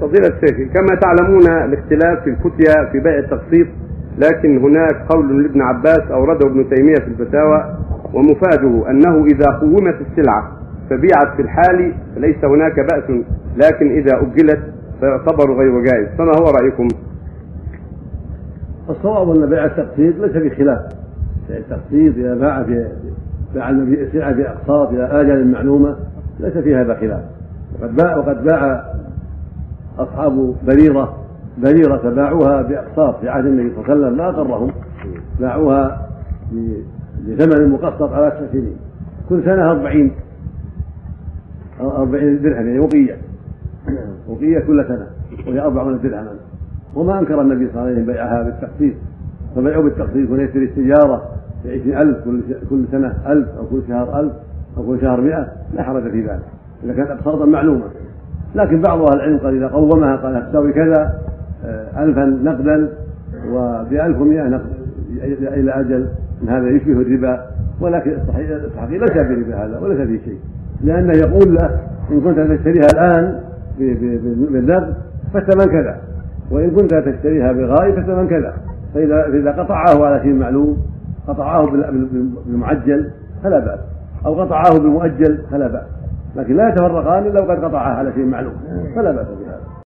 فضيلة الشيخ، كما تعلمون الاختلاف في الفتية في بيع التقسيط، لكن هناك قول لابن عباس أورده ابن تيمية في الفتاوى ومفاده أنه إذا قومت السلعة فبيعت في الحال فليس هناك بأس، لكن إذا أجلت فيعتبر غير جائز، فما هو رأيكم؟ الصواب أن بيع التقسيط ليس بخلاف، التقسيط إذا باع السلعة بأقساط إلى آجل معلومة ليس في هذا خلاف، وقد باع أصحاب بريرة باعوها بأقساط في عهد النبي صلى الله عليه وسلم لا أقرهم، باعوها بثمن مقسط على 9 سنين، كل سنة 40 درهم، يعني وقية كل سنة وهي 40 درهما، وما أنكر النبي صلى الله عليه وسلم بيعها بالتقسيط، فبيعوا بالتقسيط وليس للتجارة ب 20,000 كل سنة 1,000 أو كل شهر 1,000 أو كل شهر 100، لا حرج في ذلك إذا كانت أقساطا معلومة. لكن بعض أهل العلم قال إذا قومها قال هتساوي كذا 1000 نقدا وب1100 نقدا إلى أجل، هذا يشبه الربا، ولكن الصحيح ليس بربا هذا وليس فيه شيء، لأنه يقول له إن كنت تشتريها الآن بالنقد فالثمن كذا، وإن كنت تشتريها بالغالي فالثمن كذا، فإذا قطعه على شيء معلوم، قطعه بالمعجل فلا بأس، أو قطعه بالمؤجل فلا بأس، لكن لا يتفرقان إلا وقد قطعها على شيء معلوم فلا بأس به.